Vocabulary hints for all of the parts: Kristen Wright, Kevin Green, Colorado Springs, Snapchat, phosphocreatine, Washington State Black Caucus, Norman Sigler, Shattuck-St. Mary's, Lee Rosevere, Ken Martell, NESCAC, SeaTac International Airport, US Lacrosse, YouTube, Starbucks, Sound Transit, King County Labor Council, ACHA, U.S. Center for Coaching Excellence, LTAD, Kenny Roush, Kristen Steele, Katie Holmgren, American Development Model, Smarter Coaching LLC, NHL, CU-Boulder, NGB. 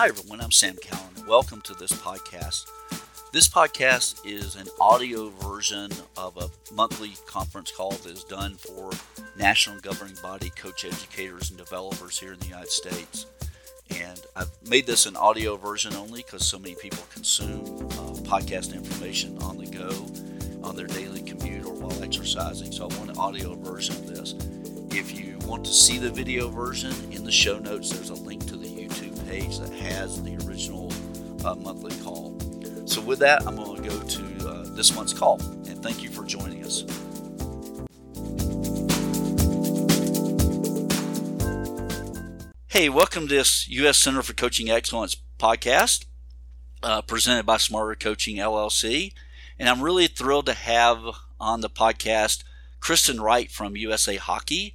Hi everyone, I'm Sam Callen. Welcome to this podcast. This podcast is an audio version of a monthly conference call that is done for national governing body coach educators and developers here in the United States. And I've made this an audio version only because so many people consume podcast information on the go, on their daily commute or while exercising. So I want an audio version of this. If you want to see the video version, in the show notes there's a link to the YouTube page that has the original monthly call. So with that, I'm going to go to this month's call, and thank you for joining us. Hey, welcome to this U.S. Center for Coaching Excellence podcast presented by Smarter Coaching LLC. And I'm really thrilled to have on the podcast Kristen Wright from USA Hockey.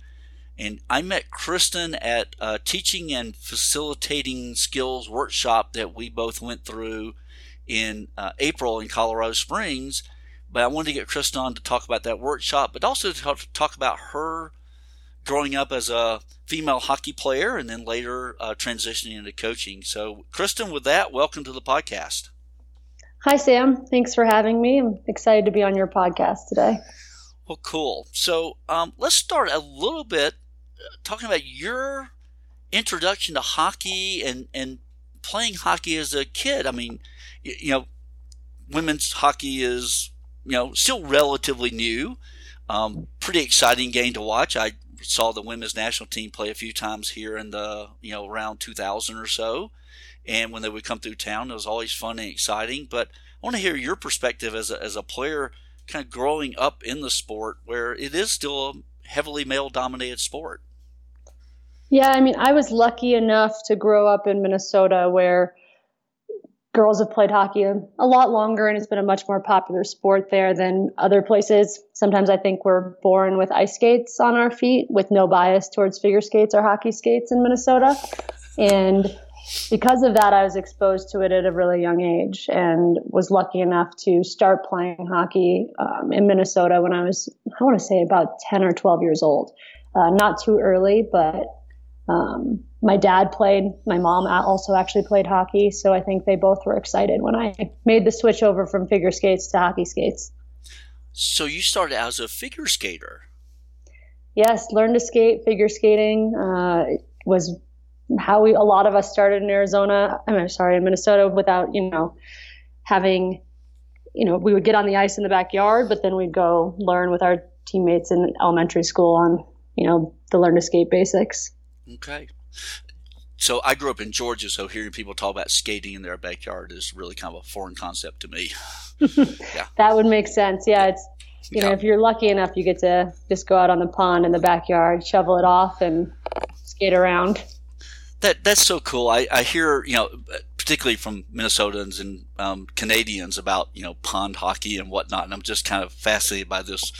And I met Kristen at a teaching and facilitating skills workshop that we both went through in April in Colorado Springs. But I wanted to get Kristen on to talk about that workshop, but also to talk about her growing up as a female hockey player and then later transitioning into coaching. So Kristen, with that, welcome to the podcast. Hi, Sam. Thanks for having me. I'm excited to be on your podcast today. Well, cool. So let's start a little bit talking about your introduction to hockey and playing hockey as a kid. I mean, you know, women's hockey is, you know, still relatively new, pretty exciting game to watch. I saw the women's national team play a few times here in the, you know, around 2000 or so. And when they would come through town, it was always fun and exciting. But I want to hear your perspective as a player kind of growing up in the sport where it is still a heavily male-dominated sport. Yeah, I mean, I was lucky enough to grow up in Minnesota where girls have played hockey a lot longer, and it's been a much more popular sport there than other places. Sometimes I think we're born with ice skates on our feet with no bias towards figure skates or hockey skates in Minnesota. And because of that, I was exposed to it at a really young age and was lucky enough to start playing hockey in Minnesota when I was, I want to say, about 10 or 12 years old. Not too early, but my dad played. My mom also actually played hockey, so I think they both were excited when I made the switch over from figure skates to hockey skates. So you started out as a figure skater. Yes, learned to skate. Figure skating was how a lot of us started in Arizona. In Minnesota, without, you know, having, you know, we would get on the ice in the backyard, but then we'd go learn with our teammates in elementary school on, you know, the learn to skate basics. Okay. So I grew up in Georgia, so hearing people talk about skating in their backyard is really kind of a foreign concept to me. Yeah. That would make sense. Yeah. It's, you know, if you're lucky enough, you get to just go out on the pond in the backyard, shovel it off and skate around. That's so cool. I hear, you know, particularly from Minnesotans and Canadians about, you know, pond hockey and whatnot, and I'm just kind of fascinated by this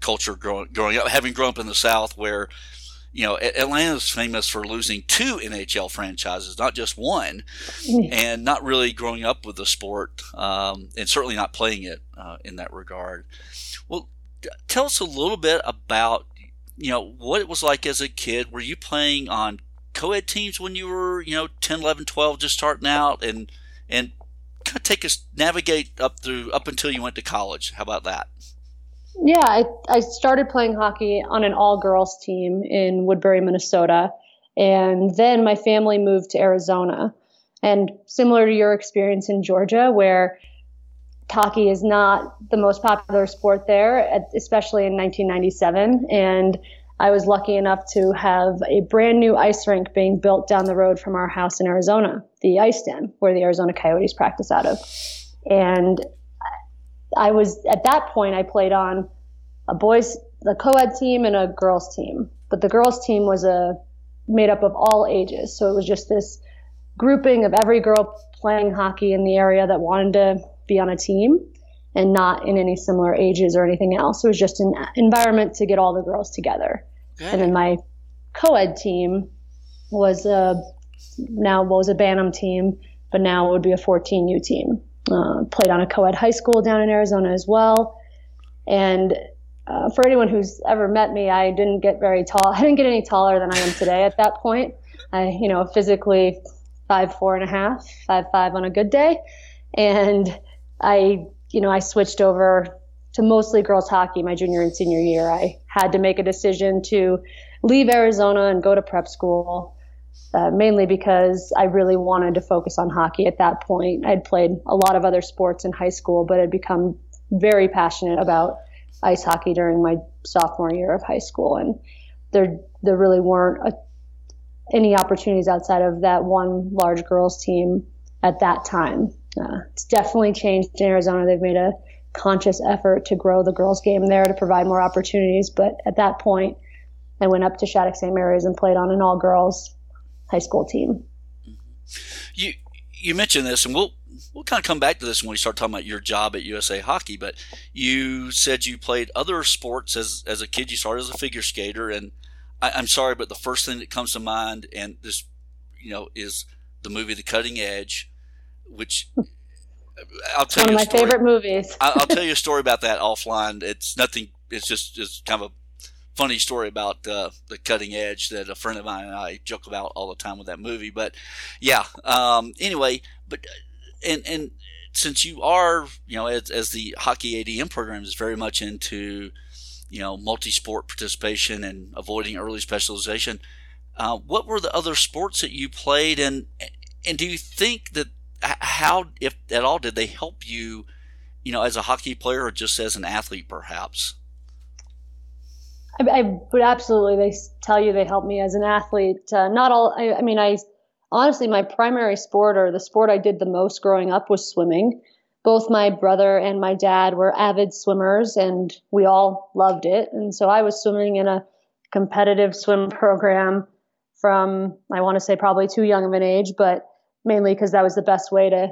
culture growing up, having grown up in the South where, you know, Atlanta's famous for losing two NHL franchises, not just one, and not really growing up with the sport and certainly not playing it in that regard. Well, tell us a little bit about, you know, what it was like as a kid. Were you playing on co-ed teams when you were, you know, 10, 11, 12, just starting out, and kind of navigate up until you went to college? How about that? Yeah, I started playing hockey on an all-girls team in Woodbury, Minnesota, and then my family moved to Arizona. And similar to your experience in Georgia, where hockey is not the most popular sport there, especially in 1997, and I was lucky enough to have a brand new ice rink being built down the road from our house in Arizona, the Ice Den, where the Arizona Coyotes practice out of. And I was, at that point, I played on the co-ed team and a girls team. But the girls team was made up of all ages. So it was just this grouping of every girl playing hockey in the area that wanted to be on a team and not in any similar ages or anything else. It was just an environment to get all the girls together. Okay. And then my co-ed team was a Bantam team, but now it would be a 14U team. Played on a co-ed high school down in Arizona as well. And for anyone who's ever met me, I didn't get very tall. I didn't get any taller than I am today at that point. I, you know, physically 5'4.5", 5'5" on a good day. And I switched over to mostly girls hockey my junior and senior year. I had to make a decision to leave Arizona and go to prep school, mainly because I really wanted to focus on hockey at that point. I'd played a lot of other sports in high school, but I'd become very passionate about ice hockey during my sophomore year of high school. And there really weren't any opportunities outside of that one large girls team at that time. It's definitely changed in Arizona. They've made a conscious effort to grow the girls game there to provide more opportunities. But at that point, I went up to Shattuck-St. Mary's and played on an all-girls high school team. You mentioned this, and we'll kind of come back to this when we start talking about your job at USA Hockey, but you said you played other sports as a kid. You started as a figure skater, and I'm sorry, but the first thing that comes to mind, and this, is the movie The Cutting Edge, which I'll tell you. One of my favorite movies. I'll tell you a story about that offline. It's nothing. It's just kind of a funny story about The Cutting Edge that a friend of mine and I joke about all the time with that movie. But yeah. Anyway, but and since you are, as the hockey ADM program is very much into multi-sport participation and avoiding early specialization. What were the other sports that you played, and do you think that how, if at all, did they help you, as a hockey player or just as an athlete, perhaps? I would absolutely. They tell you they helped me as an athlete. Not all. I honestly, my primary sport or the sport I did the most growing up was swimming. Both my brother and my dad were avid swimmers, and we all loved it. And so I was swimming in a competitive swim program from, I want to say, probably too young of an age, but mainly because that was the best way to,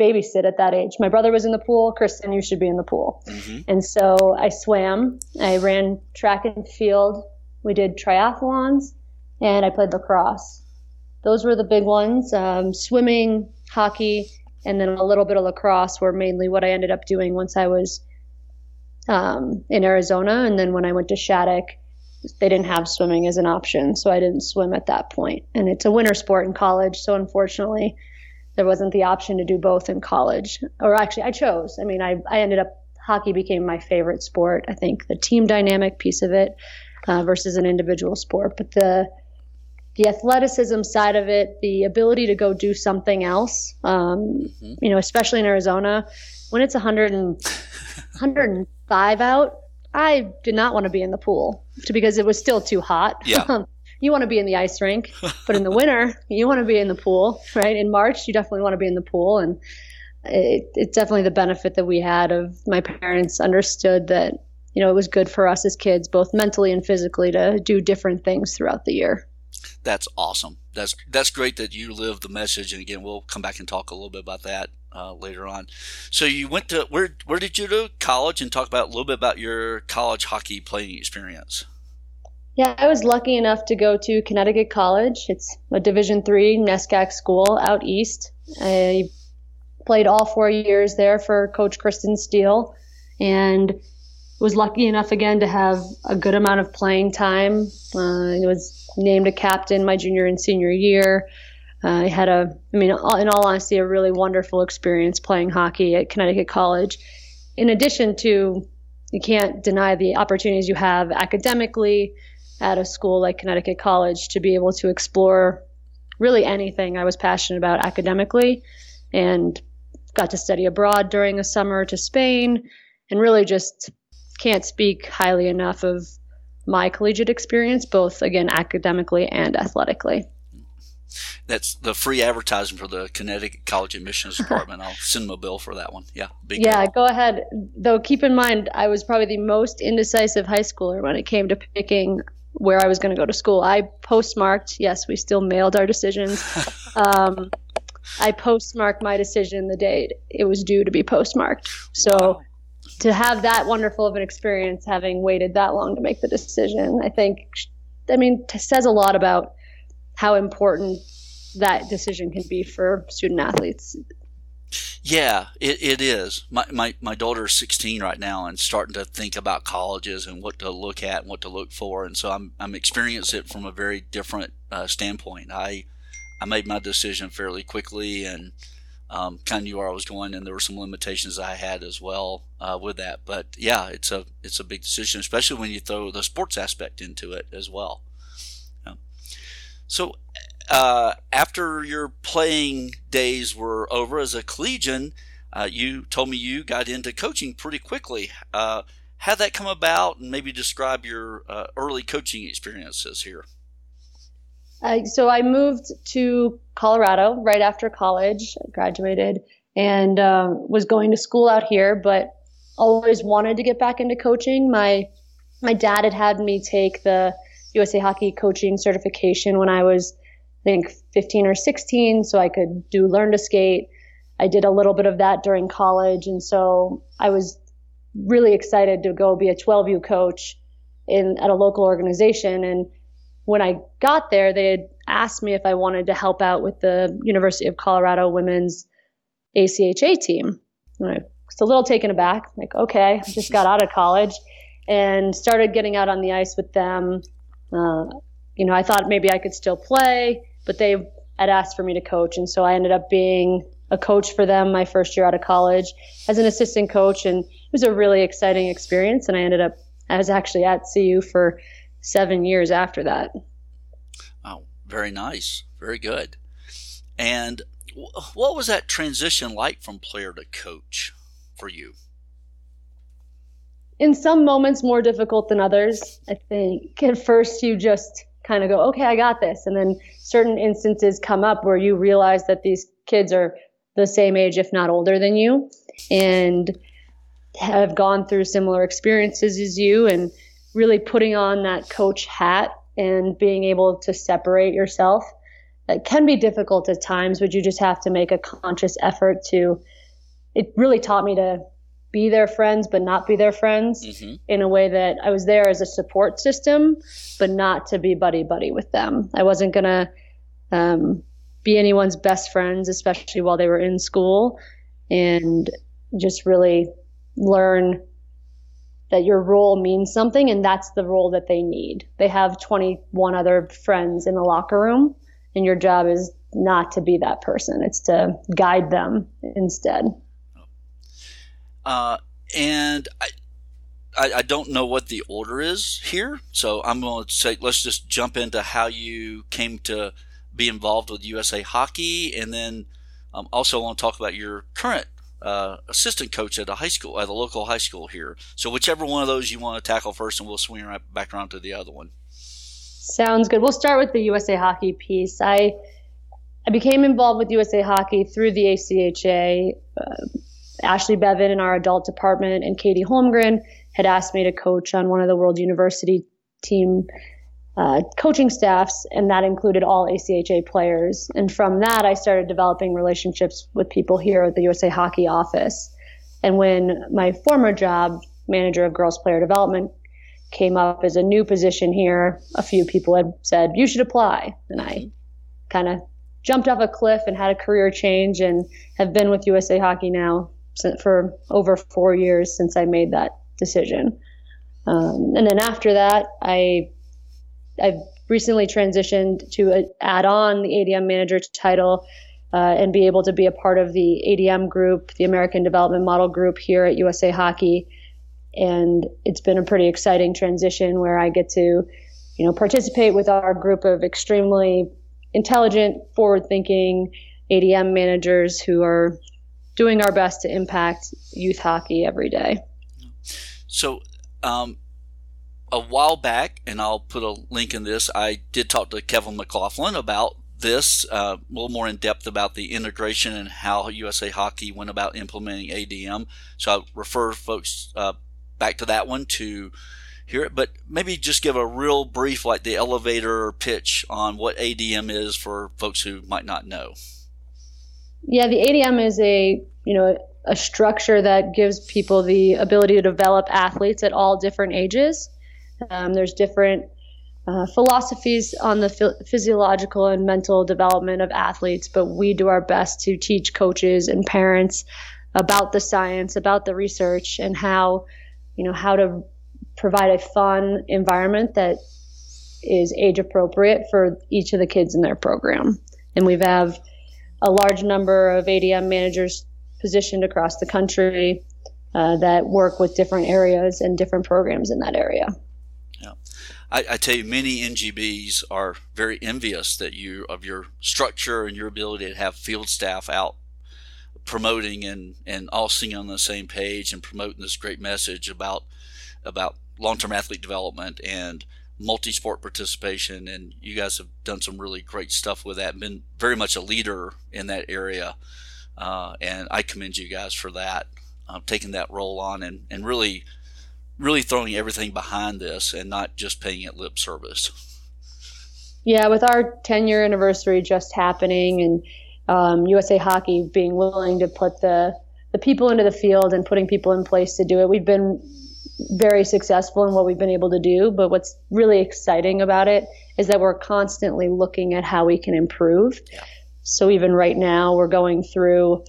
babysit at that age. My brother was in the pool. Kristen, you should be in the pool. Mm-hmm. And so I swam. I ran track and field. We did triathlons, and I played lacrosse. Those were the big ones. Swimming, hockey, and then a little bit of lacrosse were mainly what I ended up doing once I was in Arizona. And then when I went to Shattuck, they didn't have swimming as an option, so I didn't swim at that point. And it's a winter sport in college, so unfortunately there wasn't the option to do both in college. Or actually, I chose. I ended up, hockey became my favorite sport. I think the team dynamic piece of it versus an individual sport. But the athleticism side of it, the ability to go do something else, mm-hmm. Especially in Arizona, when it's 105 out, I did not want to be in the pool because it was still too hot. Yeah. You want to be in the ice rink, but in the winter, you want to be in the pool, right? In March, you definitely want to be in the pool. And it's definitely the benefit that we had of my parents understood that, it was good for us as kids, both mentally and physically, to do different things throughout the year. That's awesome. That's great that you live the message. And again, we'll come back and talk a little bit about that later on. So you went to where did you do college, and talk about a little bit about your college hockey playing experience? Yeah, I was lucky enough to go to Connecticut College. It's a Division III NESCAC school out east. I played all 4 years there for Coach Kristen Steele, and was lucky enough again to have a good amount of playing time. It was named a captain my junior and senior year. I had in all honesty, a really wonderful experience playing hockey at Connecticut College. In addition to, you can't deny the opportunities you have academically at a school like Connecticut College to be able to explore really anything I was passionate about academically, and got to study abroad during a summer to Spain, and really just can't speak highly enough of my collegiate experience, both again academically and athletically. That's the free advertising for the Connecticut College Admissions Department. I'll send them a bill for that one. Yeah. Yeah, go ahead. Though keep in mind, I was probably the most indecisive high schooler when it came to picking where I was going to go to school. I postmarked. Yes, we still mailed our decisions. I postmarked my decision the day it was due to be postmarked. So. Wow. To have that wonderful of an experience, having waited that long to make the decision, I think, says a lot about how important that decision can be for student athletes. Yeah, it is. My daughter is 16 right now and starting to think about colleges and what to look at and what to look for. And so I'm experiencing it from a very different standpoint. I I made my decision fairly quickly and kind of knew where I was going, and there were some limitations I had as well with that. But yeah, it's a big decision, especially when you throw the sports aspect into it as well. Yeah. So after your playing days were over as a collegian, you told me you got into coaching pretty quickly. How'd that come about, and maybe describe your early coaching experiences here? So I moved to Colorado right after college. I graduated and was going to school out here, but always wanted to get back into coaching. My dad had me take the USA Hockey coaching certification when I was, I think, 15 or 16, so I could do learn to skate. I did a little bit of that during college, and so I was really excited to go be a 12U coach at a local organization. And when I got there, they had asked me if I wanted to help out with the University of Colorado women's ACHA team. And I was a little taken aback, like, okay, I just got out of college and started getting out on the ice with them. I thought maybe I could still play, but they had asked for me to coach. And so I ended up being a coach for them my first year out of college as an assistant coach. And it was a really exciting experience. And I was actually at CU for 7 years after that. Oh, very nice. Very good. And what was that transition like from player to coach for you? In some moments more difficult than others. I think at first you just kind of go, okay, I got this. And then certain instances come up where you realize that these kids are the same age, if not older than you, and have gone through similar experiences as you, and really putting on that coach hat and being able to separate yourself. That can be difficult at times, but you just have to make a conscious effort to, it really taught me to be their friends, but not be their friends, mm-hmm. in a way that I was there as a support system, but not to be buddy-buddy with them. I wasn't going to be anyone's best friends, especially while they were in school, and just really learn that your role means something, and that's the role that they need. They have 21 other friends in the locker room, and your job is not to be that person. It's to guide them instead. And I don't know what the order is here, so I'm going to say let's just jump into how you came to be involved with USA Hockey, and then also want to talk about your current assistant coach at a high school, at a local high school here. So whichever one of those you want to tackle first, and we'll swing right back around to the other one. Sounds good. We'll start with the USA Hockey piece. I became involved with USA Hockey through the ACHA. Ashley Bevin in our adult department and Katie Holmgren had asked me to coach on one of the World University team coaching staffs, and that included all ACHA players. And from that, I started developing relationships with people here at the USA Hockey office. And when my former job, manager of girls player development, came up as a new position here, a few people had said, you should apply. And I kind of jumped off a cliff and had a career change, and have been with USA Hockey now for over 4 years since I made that decision. And then after that, I've recently transitioned to add on the ADM manager title and be able to be a part of the ADM group, the American Development Model group here at USA Hockey. And it's been a pretty exciting transition where I get to, participate with our group of extremely intelligent, forward-thinking ADM managers who are doing our best to impact youth hockey every day. So, a while back, and I'll put a link in this, I did talk to Kevin McLaughlin about this, a little more in depth about the integration and how USA Hockey went about implementing ADM. So I refer folks back to that one to hear it, but maybe just give a real brief, like the elevator pitch on what ADM is for folks who might not know. Yeah, the ADM is a structure that gives people the ability to develop athletes at all different ages. There's different philosophies on the physiological and mental development of athletes, but we do our best to teach coaches and parents about the science, about the research, and how to provide a fun environment that is age appropriate for each of the kids in their program. And we have a large number of ADM managers positioned across the country that work with different areas and different programs in that area. Yeah. I tell you, many NGBs are very envious that you of your structure and your ability to have field staff out promoting and all singing on the same page and promoting this great message about long-term athlete development and multi-sport participation, and you guys have done some really great stuff with that, been very much a leader in that area, and I commend you guys for that, taking that role on and really throwing everything behind this and not just paying it lip service. Yeah, with our 10-year anniversary just happening and USA Hockey being willing to put the people into the field and putting people in place to do it, we've been very successful in what we've been able to do. But what's really exciting about it is that we're constantly looking at how we can improve. Yeah. So even right now, we're going through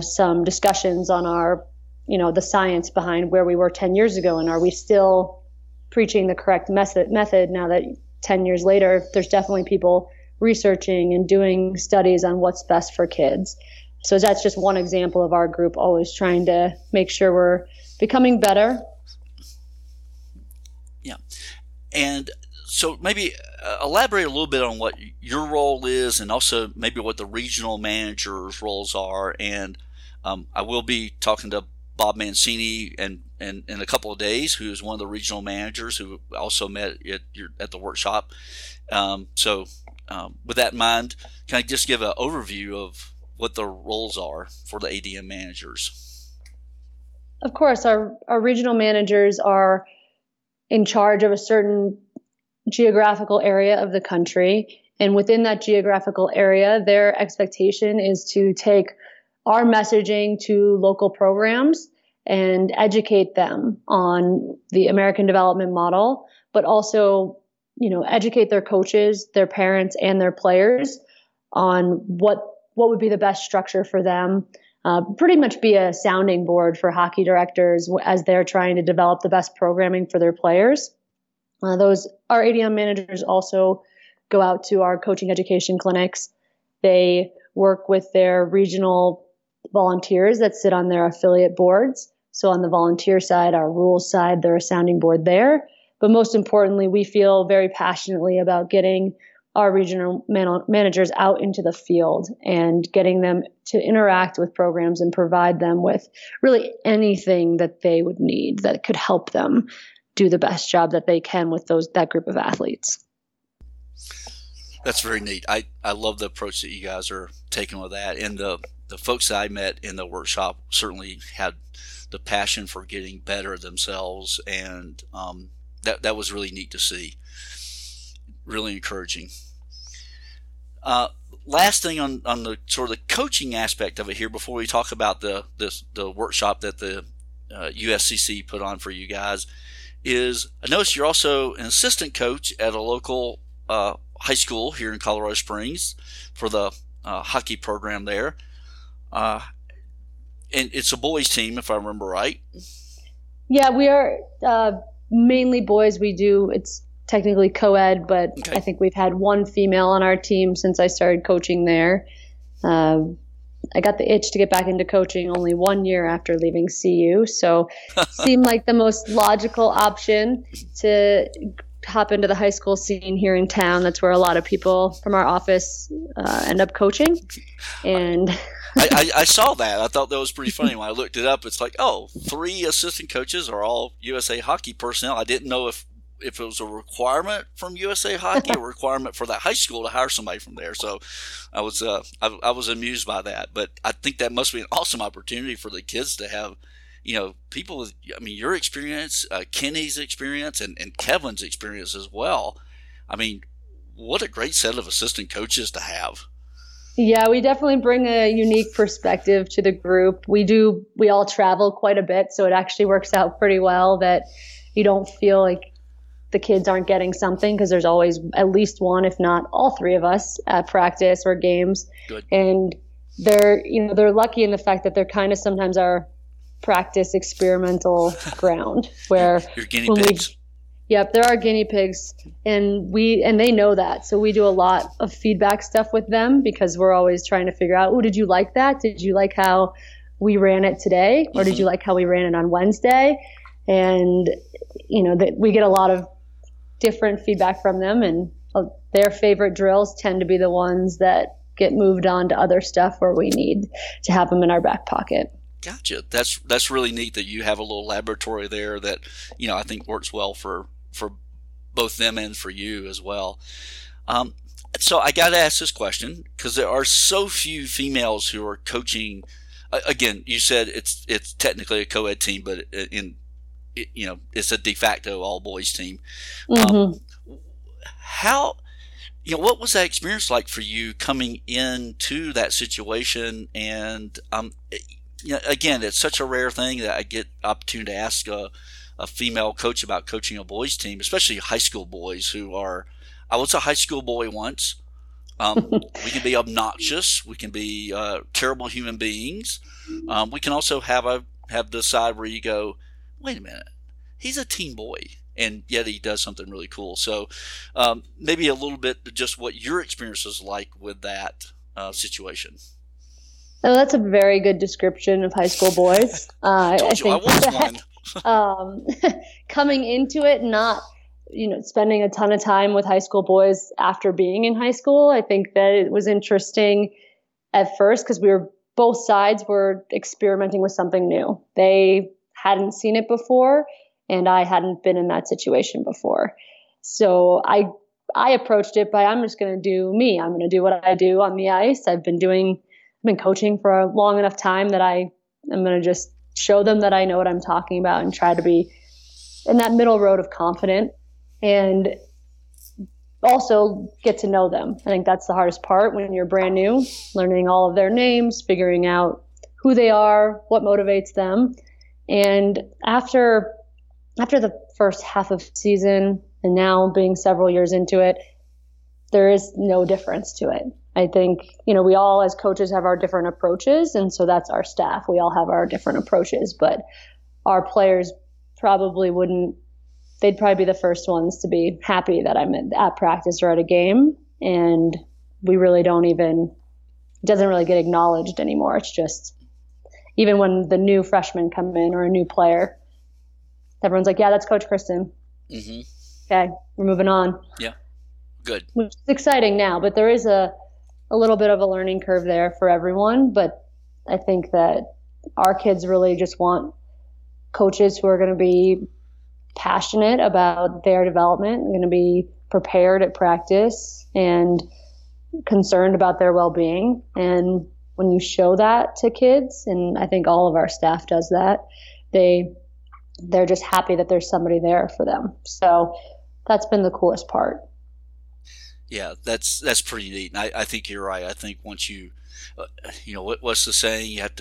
some discussions on our, the science behind where we were 10 years ago, and are we still preaching the correct method now that 10 years later? There's definitely people researching and doing studies on what's best for kids. So that's just one example of our group always trying to make sure we're becoming better. Yeah. And so maybe elaborate a little bit on what your role is and also maybe what the regional manager's roles are. And I will be talking to Bob Mancini and in a couple of days, who is one of the regional managers who also met at the workshop. So with that in mind, can I just give an overview of what the roles are for the ADM managers? Of course, our regional managers are in charge of a certain geographical area of the country. And within that geographical area, their expectation is to take our messaging to local programs and educate them on the American Development Model, but also, educate their coaches, their parents, and their players on what would be the best structure for them. Pretty much be a sounding board for hockey directors as they're trying to develop the best programming for their players. Our ADM managers also go out to our coaching education clinics. They work with their regional volunteers that sit on their affiliate boards. So on the volunteer side, our rules side, they're a sounding board there. But most importantly, we feel very passionately about getting our regional managers out into the field and getting them to interact with programs and provide them with really anything that they would need that could help them do the best job that they can with that group of athletes. That's very neat. I love the approach that you guys are taking with that. And the folks that I met in the workshop certainly had the passion for getting better themselves. And that was really neat to see. Really encouraging. Last thing on the sort of the coaching aspect of it here before we talk about the workshop that the USCC put on for you guys is I noticed you're also an assistant coach at a local high school here in Colorado Springs for the hockey program there. And it's a boys team, if I remember right. Yeah, we are mainly boys. It's technically co-ed, but okay. I think we've had one female on our team since I started coaching there. I got the itch to get back into coaching only 1 year after leaving CU, so seemed like the most logical option to hop into the high school scene here in town. That's where a lot of people from our office end up coaching. And I saw that. I thought that was pretty funny. When I looked it up, it's like, oh, 3 assistant coaches are all USA Hockey personnel. I didn't know if it was a requirement from USA Hockey, a requirement for that high school to hire somebody from there. So I was amused by that, but I think that must be an awesome opportunity for the kids to have, people with, your experience, Kenny's experience and Kevin's experience as well. What a great set of assistant coaches to have. Yeah, we definitely bring a unique perspective to the group. We all travel quite a bit, so it actually works out pretty well that you don't feel like the kids aren't getting something, because there's always at least one, if not all 3 of us at practice or games. Good. And they're lucky in the fact that they're kind of sometimes our practice experimental ground where yep, there are guinea pigs, and they know that. So we do a lot of feedback stuff with them because we're always trying to figure out, oh, did you like that? Did you like how we ran it today? Or did you like how we ran it on Wednesday? And, you know, that we get a lot of different feedback from them, and their favorite drills tend to be the ones that get moved on to other stuff where we need to have them in our back pocket. Gotcha. That's really neat that you have a little laboratory there that, you know, I think works well for both them and for you as well. So I got to ask this question because there are so few females who are coaching. Again, you said it's technically a co-ed team, but you know, it's a de facto all boys team. Mm-hmm. What was that experience like for you coming into that situation? And, you know, again, it's such a rare thing that I get opportunity to ask a female coach about coaching a boys team, especially high school boys I was a high school boy once. We can be obnoxious. We can be terrible human beings. We can also have the side where you go, wait a minute, he's a teen boy, and yet he does something really cool. So maybe a little bit just what your experience was like with that situation. Oh, that's a very good description of high school boys. I was one. Coming into it, not spending a ton of time with high school boys after being in high school, I think that it was interesting at first because both sides were experimenting with something new. They hadn't seen it before, and I hadn't been in that situation before. So I approached it by, I'm just going to do me. I'm going to do what I do on the ice. I've been coaching for a long enough time that I'm going to just show them that I know what I'm talking about and try to be in that middle road of confident and also get to know them. I think that's the hardest part when you're brand new, learning all of their names, figuring out who they are, what motivates them. And after the first half of season and now being several years into it, there is no difference to it. I think, we all as coaches have our different approaches. And so that's our staff. We all have our different approaches, but our players they'd probably be the first ones to be happy that I'm at practice or at a game. And we really it doesn't really get acknowledged anymore. It's just, even when the new freshmen come in or a new player, everyone's like, yeah, that's Coach Kristen. Mm-hmm. Okay, we're moving on. Yeah, good. Which is exciting now, but there is a little bit of a learning curve there for everyone. But I think that our kids really just want coaches who are going to be passionate about their development, going to be prepared at practice and concerned about their well-being. And when you show that to kids, and I think all of our staff does that, they're just happy that there's somebody there for them. So that's been the coolest part. Yeah, that's pretty neat. And I think you're right. I think once you, what's the saying? You have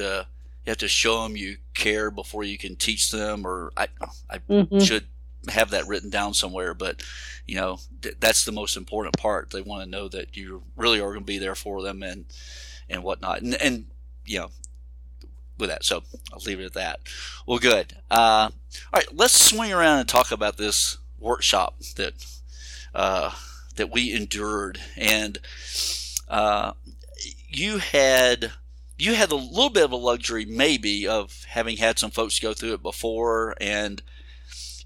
to show them you care before you can teach them. Or I mm-hmm. should have that written down somewhere. But that's the most important part. They want to know that you really are going to be there for them and whatnot. And with that. So I'll leave it at that. Well, good. All right, let's swing around and talk about this workshop that we endured. And you had a little bit of a luxury maybe of having had some folks go through it before, and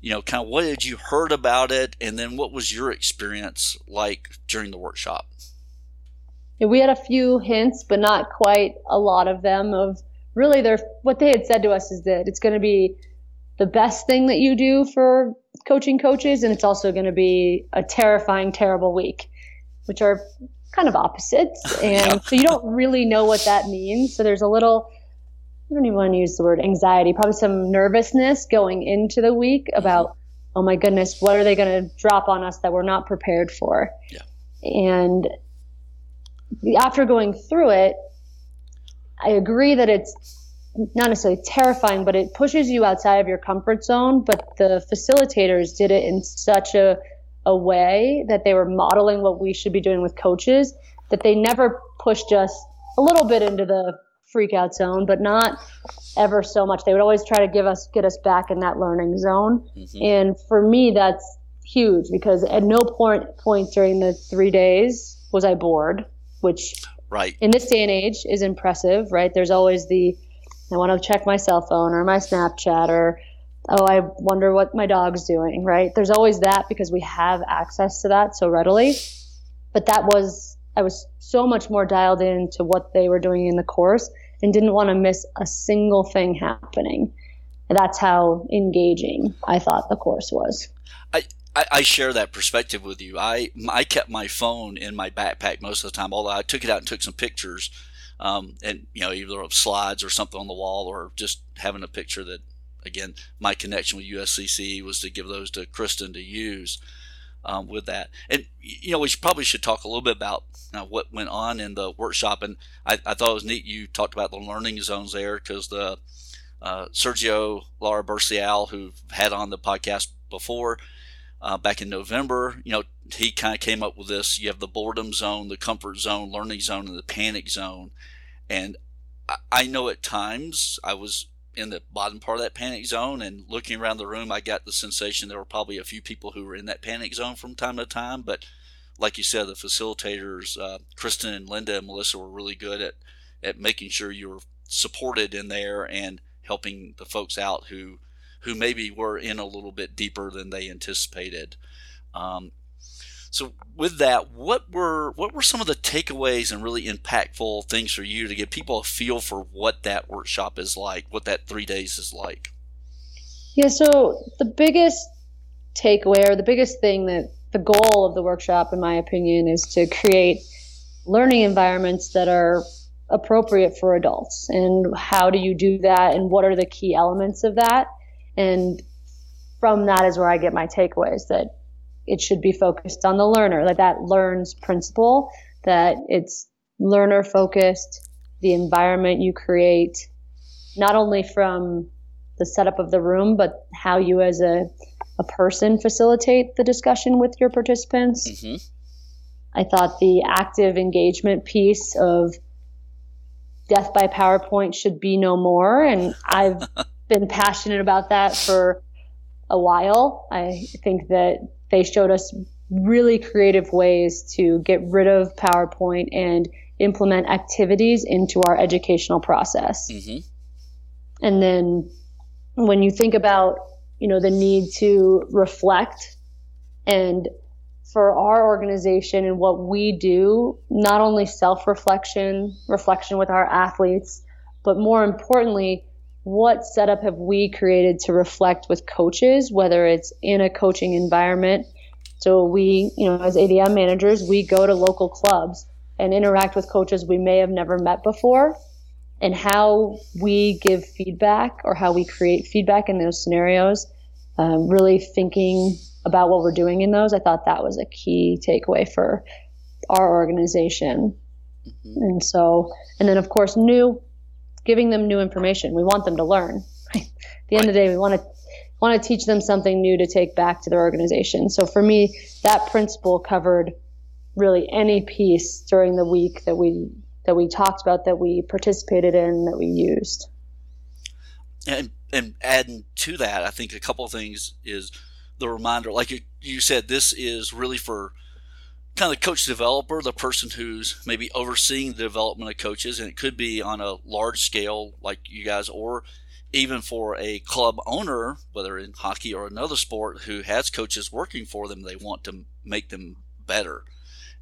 kind of what had you heard about it, and then what was your experience like during the workshop? We had a few hints, but not quite a lot of them, of really what they had said to us is that it's going to be the best thing that you do for coaching coaches, and it's also going to be a terrifying, terrible week, which are kind of opposites. And so you don't really know what that means. So there's a little, I don't even want to use the word anxiety, probably some nervousness going into the week about, oh my goodness, what are they going to drop on us that we're not prepared for? Yeah. And after going through it, I agree that it's not necessarily terrifying, but it pushes you outside of your comfort zone. But the facilitators did it in such a way that they were modeling what we should be doing with coaches, that they never pushed us a little bit into the freak out zone, but not ever so much. They would always try to get us back in that learning zone. Mm-hmm. And for me, that's huge, because at no point during the 3 days was I bored, which right. in this day and age is impressive, right? There's always the, I want to check my cell phone or my Snapchat, or, oh, I wonder what my dog's doing, right? There's always that because we have access to that so readily. But that was, I was so much more dialed into what they were doing in the course and didn't want to miss a single thing happening. That's how engaging I thought the course was. I share that perspective with you. I kept my phone in my backpack most of the time, although I took it out and took some pictures, and you know, either of slides or something on the wall, or just having a picture that, again, my connection with USCC was to give those to Kristen to use with that. And, you know, we probably should talk a little bit about what went on in the workshop. And I thought it was neat you talked about the learning zones there, because the Sergio Lara Bursial, who had on the podcast before back in November, you know, he kind of came up with this. You have the boredom zone, the comfort zone, learning zone, and the panic zone. And I know at times I was in the bottom part of that panic zone, and looking around the room, I got the sensation there were probably a few people who were in that panic zone from time to time. But like you said, the facilitators, Kristen and Linda and Melissa, were really good at making sure you were supported in there and helping the folks out who maybe were in a little bit deeper than they anticipated. So with that, what were some of the takeaways and really impactful things for you to give people a feel for what that workshop is like, what that 3 days is like? Yeah, so the biggest takeaway, or the biggest thing, that the goal of the workshop, in my opinion, is to create learning environments that are appropriate for adults. And how do you do that, and what are the key elements of that? And from that is where I get my takeaways, that it should be focused on the learner, like that learns principle, that it's learner focused, the environment you create, not only from the setup of the room, but how you as a person facilitate the discussion with your participants. Mm-hmm. I thought the active engagement piece of death by PowerPoint should be no more. And I've been passionate about that for a while. I think that they showed us really creative ways to get rid of PowerPoint and implement activities into our educational process. Mm-hmm. And then when you think about, you know, the need to reflect, and for our organization and what we do, not only self-reflection, reflection with our athletes, but more importantly, what setup have we created to reflect with coaches, whether it's in a coaching environment? So we, you know, as ADM managers, we go to local clubs and interact with coaches we may have never met before, and how we give feedback, or how we create feedback in those scenarios, really thinking about what we're doing in those. I thought that was a key takeaway for our organization. Mm-hmm. And then of course, giving them new information. We want them to learn. Right? At the end of the day, we want to teach them something new to take back to their organization. So for me, that principle covered really any piece during the week that we talked about, that we participated in, that we used. And adding to that, I think a couple of things is the reminder, like you said, this is really for kind of the coach developer, the person who's maybe overseeing the development of coaches, and it could be on a large scale like you guys, or even for a club owner, whether in hockey or another sport, who has coaches working for them, they want to make them better.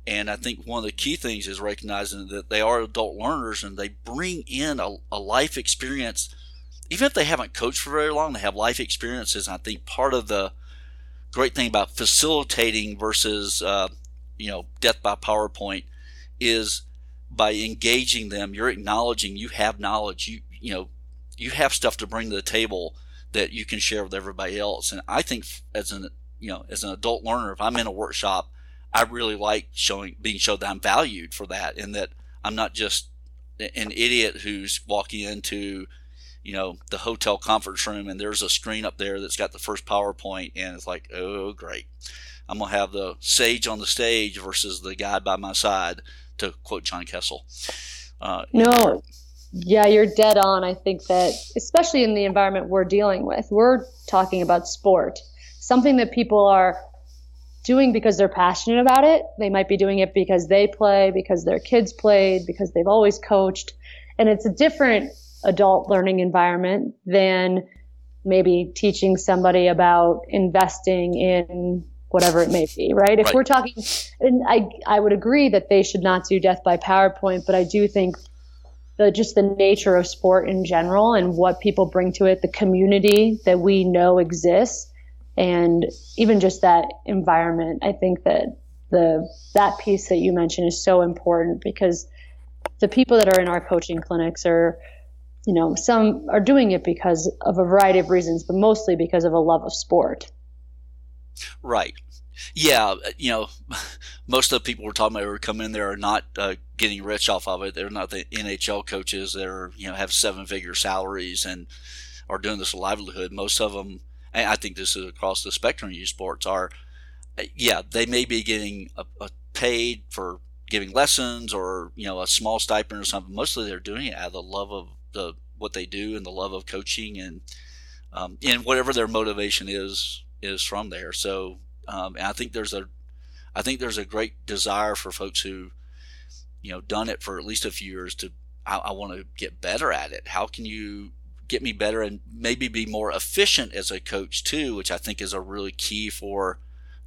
And I think one of the key things is recognizing that they are adult learners, and they bring in a life experience. Even if they haven't coached for very long, they have life experiences. And I think part of the great thing about facilitating versus death by PowerPoint is, by engaging them, you're acknowledging you have knowledge, you have stuff to bring to the table that you can share with everybody else. And I think as an adult learner, if I'm in a workshop, I really like being showed that I'm valued for that, and that I'm not just an idiot who's walking into the hotel conference room and there's a screen up there that's got the first PowerPoint, and it's like, oh great, I'm going to have the sage on the stage versus the guy by my side, to quote John Kessel. Yeah, you're dead on. I think that, especially in the environment we're dealing with, we're talking about sport, something that people are doing because they're passionate about it. They might be doing it because they play, because their kids played, because they've always coached. And it's a different adult learning environment than maybe teaching somebody about investing in whatever it may be, right? If we're talking, and I would agree that they should not do death by PowerPoint, but I do think just the nature of sport in general and what people bring to it, the community that we know exists, and even just that environment, I think that that piece that you mentioned is so important, because the people that are in our coaching clinics are, you know, some are doing it because of a variety of reasons, but mostly because of a love of sport. Right. Yeah. You know, most of the people we're talking about who come in there are not getting rich off of it. They're not the NHL coaches that are, you know, have seven-figure salaries and are doing this livelihood. Most of them, and I think this is across the spectrum of youth sports, are, yeah, they may be getting paid for giving lessons or, you know, a small stipend or something. Mostly they're doing it out of the love of what they do and the love of coaching and whatever their motivation is from there. So and I think there's a great desire for folks who, you know, done it for at least a few years to, I want to get better at it. How can you get me better and maybe be more efficient as a coach too, which I think is a really key for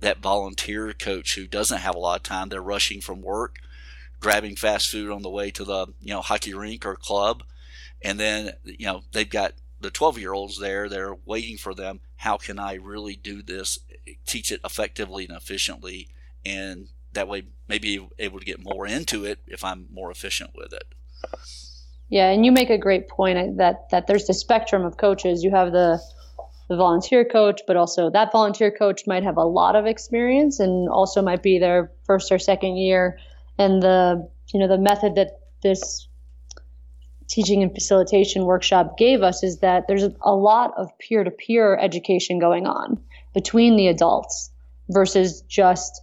that volunteer coach who doesn't have a lot of time. They're rushing from work, grabbing fast food on the way to the, you know, hockey rink or club. And then, you know, they've got the 12-year-olds there. They're waiting for them. How can I really do this, teach it effectively and efficiently? And that way maybe able to get more into it if I'm more efficient with it. Yeah, and you make a great point that there's the spectrum of coaches. You have the volunteer coach, but also that volunteer coach might have a lot of experience and also might be their first or second year. And the, you know, the method that this teaching and facilitation workshop gave us is that there's a lot of peer-to-peer education going on between the adults versus just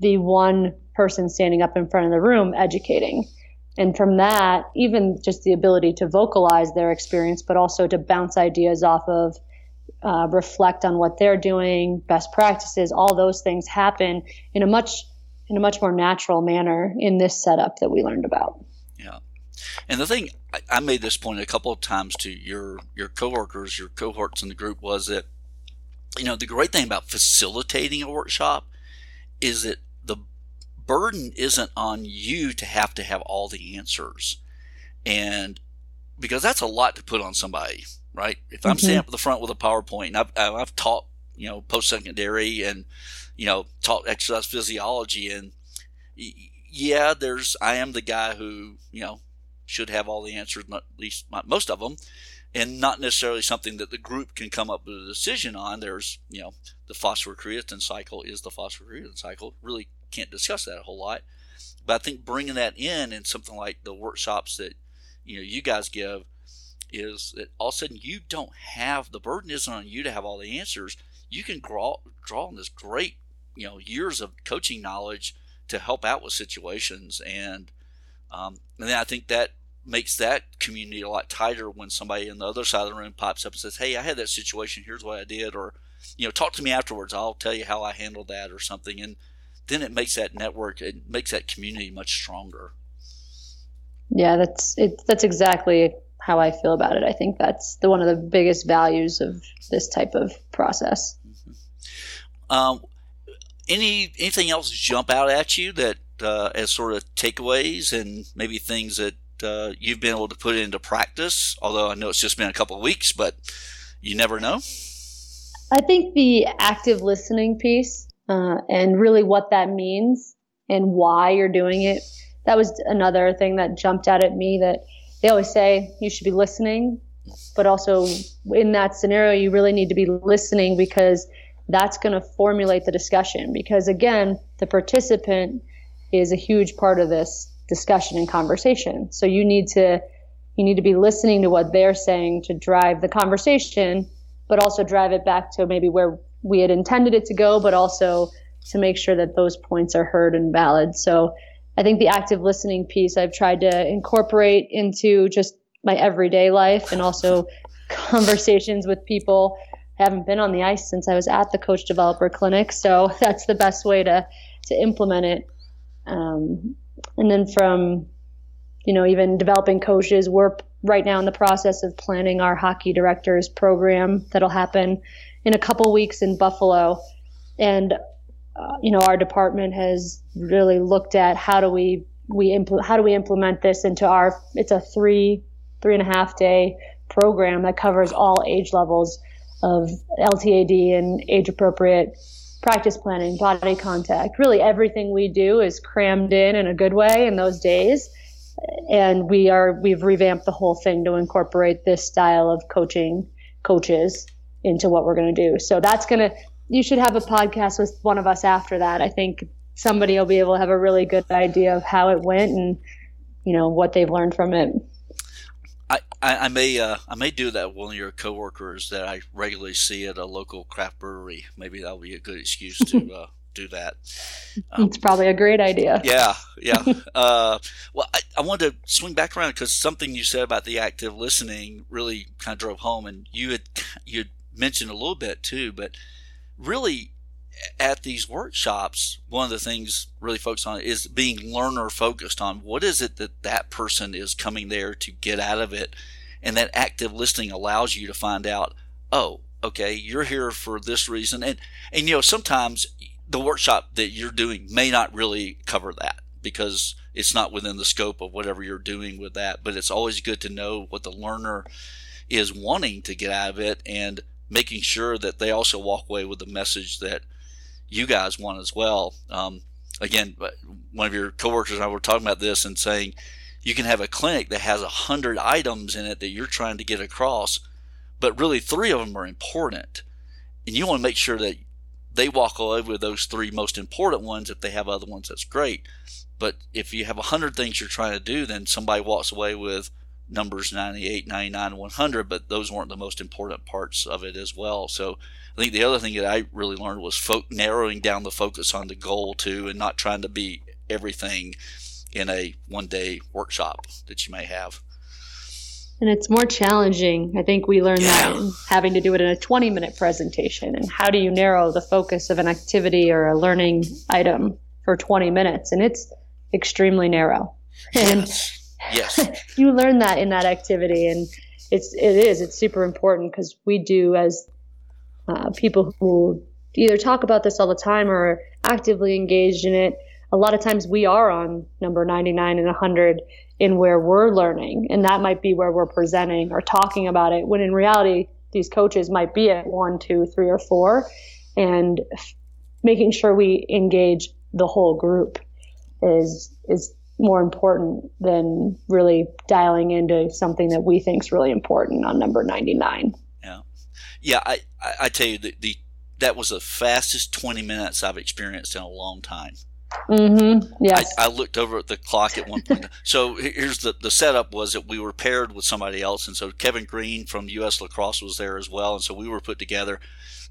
the one person standing up in front of the room educating. And from that, even just the ability to vocalize their experience, but also to bounce ideas off of, reflect on what they're doing, best practices, all those things happen in a much more natural manner in this setup that we learned about. Yeah. And the thing, I made this point a couple of times to your coworkers, your cohorts in the group, was that, you know, the great thing about facilitating a workshop is that the burden isn't on you to have all the answers. And because that's a lot to put on somebody, right? If I'm standing up at the front with a PowerPoint, and I've taught, you know, post-secondary and, you know, taught exercise physiology, and yeah, I am the guy who, you know, should have all the answers, at least most of them, and not necessarily something that the group can come up with a decision on. There's, you know, the phosphocreatine cycle is the phosphocreatine cycle. Really can't discuss that a whole lot. But I think bringing that in something like the workshops that, you know, you guys give, is that all of a sudden you don't have, the burden isn't on you to have all the answers. You can draw on this great, you know, years of coaching knowledge to help out with situations. And then I think that makes that community a lot tighter when somebody on the other side of the room pops up and says, hey, I had that situation, here's what I did, or, you know, talk to me afterwards, I'll tell you how I handled that or something. And then it makes that network, it makes that community much stronger. Yeah, that's exactly how I feel about it. I think that's one of the biggest values of this type of process. Mm-hmm. Anything else jump out at you that as sort of takeaways and maybe things that you've been able to put into practice, although I know it's just been a couple of weeks, but you never know? I think the active listening piece and really what that means and why you're doing it, that was another thing that jumped out at me, that they always say you should be listening, but also in that scenario, you really need to be listening, because that's going to formulate the discussion. Because again, the participant is a huge part of this discussion and conversation. So you need to be listening to what they're saying to drive the conversation, but also drive it back to maybe where we had intended it to go, but also to make sure that those points are heard and valid. So I think the active listening piece I've tried to incorporate into just my everyday life and also conversations with people haven't been on the ice since I was at the coach developer clinic. So that's the best way to implement it. And then from, even developing coaches, we're right now in the process of planning our hockey directors program that'll happen in a couple weeks in Buffalo. And, our department has really looked at how do we implement this into our, it's a three and a half day program that covers all age levels of LTAD and age appropriate practice planning, body contact. Really everything we do is crammed in a good way in those days. And we've revamped the whole thing to incorporate this style of coaching coaches into what we're going to do. So you should have a podcast with one of us after that. I think somebody will be able to have a really good idea of how it went and, what they've learned from it. I may do that. One of your coworkers that I regularly see at a local craft brewery. Maybe that'll be a good excuse to do that. It's probably a great idea. Yeah. Well, I wanted to swing back around because something you said about the active listening really kind of drove home, and you had mentioned a little bit too, but really at these workshops, one of the things really focused on is being learner focused on what is it that person is coming there to get out of it. And that active listening allows you to find out, oh, okay, you're here for this reason. And sometimes the workshop that you're doing may not really cover that because it's not within the scope of whatever you're doing with that. But it's always good to know what the learner is wanting to get out of it and making sure that they also walk away with the message that you guys want as well. Again, one of your coworkers and I were talking about this and saying you can have a clinic that has 100 items in it that you're trying to get across, but really 3 of them are important. And you want to make sure that they walk away with those 3 most important ones. If they have other ones, that's great. But if you have 100 things you're trying to do, then somebody walks away with numbers 98, 99, 100, but those weren't the most important parts of it as well. So I think the other thing that I really learned was narrowing down the focus on the goal too, and not trying to be everything in a one-day workshop that you may have. And it's more challenging. I think we learned that in having to do it in a 20-minute presentation. And how do you narrow the focus of an activity or a learning item for 20 minutes? And it's extremely narrow. Yes. Yes. You learn that in that activity, and it's super important because we do as people who either talk about this all the time or are actively engaged in it. A lot of times we are on number 99 and 100 in where we're learning, and that might be where we're presenting or talking about it, when in reality these coaches might be at 1, 2, 3, or 4, and making sure we engage the whole group is more important than really dialing into something that we think is really important on number 99. Yeah. I tell you that was the fastest 20 minutes I've experienced in a long time. Mm-hmm. Yes. I looked over at the clock at one point. So here's the setup was that we were paired with somebody else, and so Kevin Green from US Lacrosse was there as well, and so we were put together.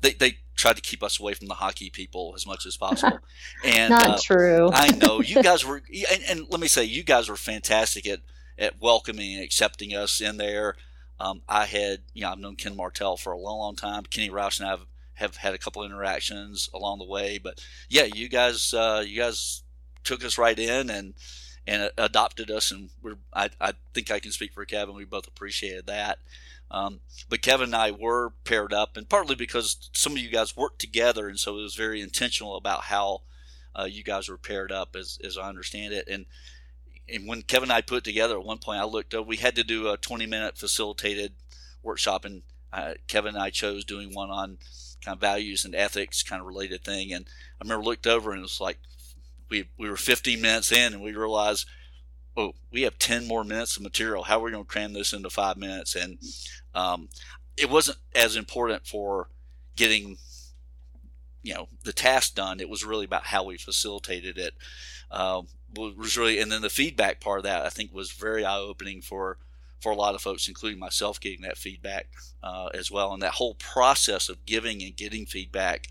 They tried to keep us away from the hockey people as much as possible. And not true. I know you guys were, and let me say, you guys were fantastic at welcoming and accepting us in there. I've known Ken Martell for a long time. Kenny Roush and I have had a couple interactions along the way, but yeah, you guys took us right in and adopted us, and I think I can speak for Kevin. We both appreciated that. But Kevin and I were paired up, and partly because some of you guys worked together, and so it was very intentional about how you guys were paired up, as I understand it. And when Kevin and I put together at one point, I looked up, we had to do a 20-minute facilitated workshop, and Kevin and I chose doing one on kind of values and ethics kind of related thing. And I remember looked over, and it was like we were 15 minutes in, and we realized, oh, we have 10 more minutes of material. How are we going to cram this into 5 minutes? And it wasn't as important for getting, the task done. It was really about how we facilitated it. Was really, and then the feedback part of that, I think, was very eye-opening for a lot of folks, including myself, getting that feedback as well. And that whole process of giving and getting feedback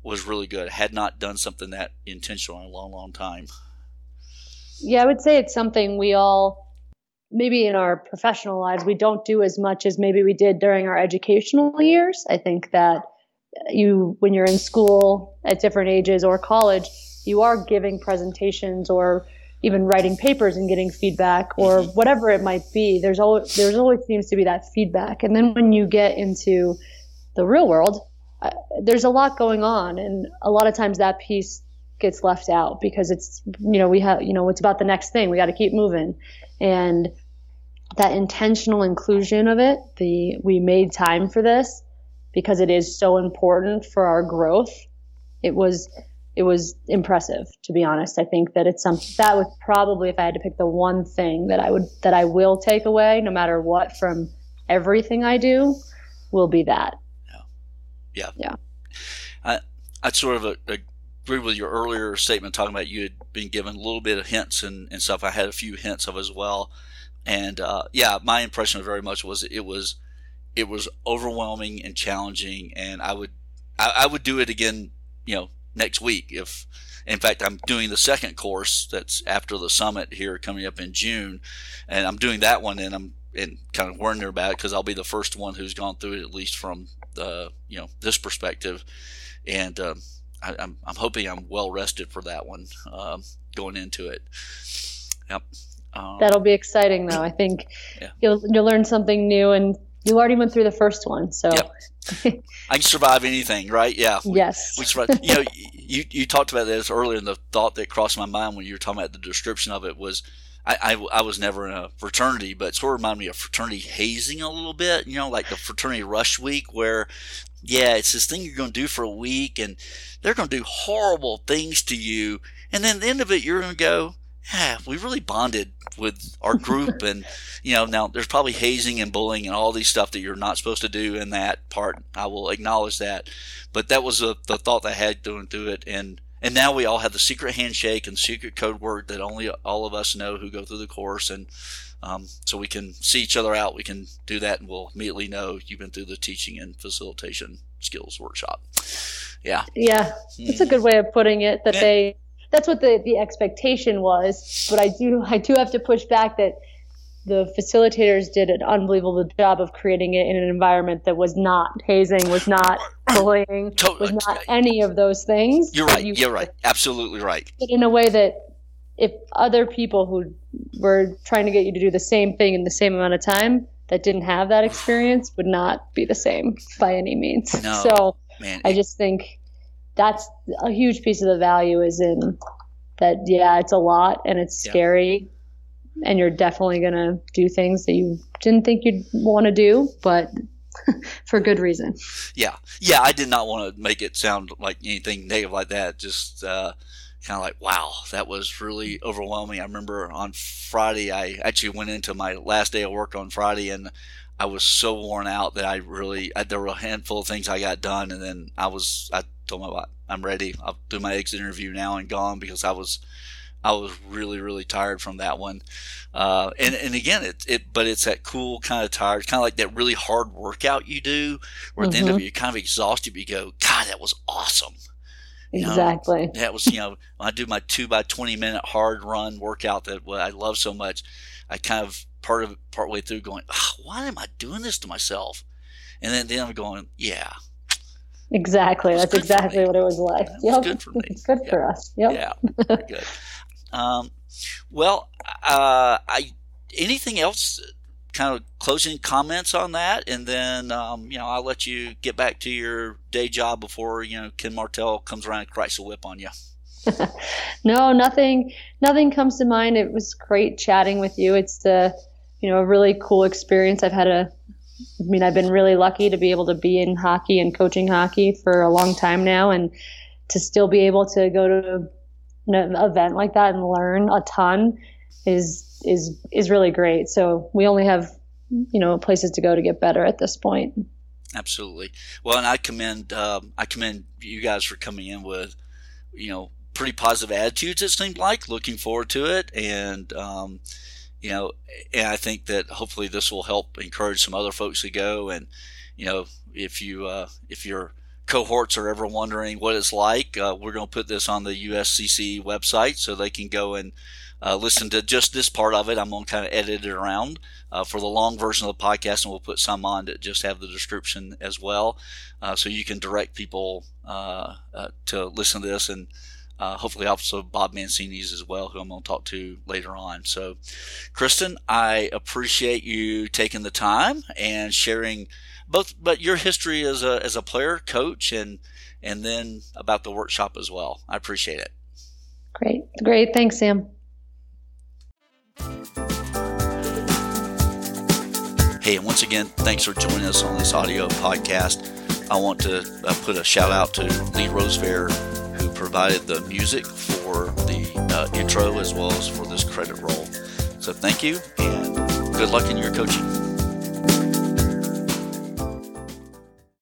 was really good. I had not done something that intentional in a long, long time. Yeah, I would say it's something we all maybe in our professional lives, we don't do as much as maybe we did during our educational years. I think that when you're in school at different ages or college, you are giving presentations or even writing papers and getting feedback or whatever it might be. There's always seems to be that feedback. And then when you get into the real world, there's a lot going on. And a lot of times that piece gets left out because it's, it's about the next thing. We got to keep moving. And that intentional inclusion of it, we made time for this because it is so important for our growth. It was impressive, to be honest. I think that it's something that was probably, if I had to pick the one thing that I will take away, no matter what, from everything I do, will be that. Yeah. I sort of agree with your earlier statement talking about you had been given a little bit of hints and stuff. I had a few hints of as well, and my impression very much was it was overwhelming and challenging, and I would do it again, next week. If, in fact, I'm doing the second course that's after the summit here coming up in June, and I'm doing that one, and I'm kind of wondering about it because I'll be the first one who's gone through it, at least from this perspective, and I'm hoping I'm well rested for that one going into it. Yep. That'll be exciting, though. I think you'll learn something new, and you already went through the first one, so. Yep. I can survive anything, right? Yeah. Yes. We survive. You talked about this earlier, and the thought that crossed my mind when you were talking about the description of it was, I was never in a fraternity, but it sort of reminded me of fraternity hazing a little bit, like the fraternity rush week where, it's this thing you're going to do for a week, and they're going to do horrible things to you, and then at the end of it, you're going to go, we really bonded with our group, and now there's probably hazing and bullying and all these stuff that you're not supposed to do in that part. I will acknowledge that, but that was the thought that I had going through it, and now we all have the secret handshake and secret code word that only all of us know who go through the course, and so we can see each other out. We can do that, and we'll immediately know you've been through the teaching and facilitation skills workshop. Yeah, that's a good way of putting it. That's what the expectation was, but I do have to push back that the facilitators did an unbelievable job of creating it in an environment that was not hazing, was not bullying, was not any of those things. You're right. You're right. Absolutely right. In a way that if other people who were trying to get you to do the same thing in the same amount of time that didn't have that experience would not be the same by any means. No, so man, I just think that's a huge piece of the value is in that, it's a lot and it's scary, and you're definitely going to do things that you didn't think you'd want to do, but for good reason. Yeah, I did not want to make it sound like anything negative like that, just kind of like, wow, that was really overwhelming. I remember on Friday, I actually went into my last day of work on Friday, and I was so worn out that there were a handful of things I got done, and then I told my wife, I'm ready. I'll do my exit interview now and gone because I was really, really tired from that one. And again, but it's that cool kind of tired, kind of like that really hard workout you do where at the end of it, you're kind of exhausted, but you go, God, that was awesome. Exactly. That was, when I do my 2x 20-minute hard run workout that I love so much, I kind of partway through going, why am I doing this to myself? And then I'm going, exactly. That's exactly what it was like. Yep. Good for me. It's good for us. Yep. Yeah. Good. Well, anything else? Kind of closing comments on that, and then I'll let you get back to your day job before Ken Martell comes around and cracks a whip on you. No, nothing comes to mind. It was great chatting with you. It's a really cool experience. I've been really lucky to be able to be in hockey and coaching hockey for a long time now, and to still be able to go to an event like that and learn a ton is really great. So we only have, places to go to get better at this point. Absolutely. Well, and I commend you guys for coming in with, pretty positive attitudes, it seemed like, looking forward to it. And, and I think that hopefully this will help encourage some other folks to go. And, if you're cohorts are ever wondering what it's like, we're going to put this on the USCC website so they can go and listen to just this part of it. I'm going to kind of edit it around for the long version of the podcast, and we'll put some on that just have the description as well, so you can direct people to listen to this, and hopefully also Bob Mancini's as well, who I'm going to talk to later on. So, Kristen, I appreciate you taking the time and sharing both, but your history as a player, coach, and then about the workshop as well. I appreciate it. Great. Thanks, Sam. Hey, and once again, thanks for joining us on this audio podcast. I want to put a shout out to Lee Rosevere, who provided the music for the intro as well as for this credit roll. So thank you, and good luck in your coaching.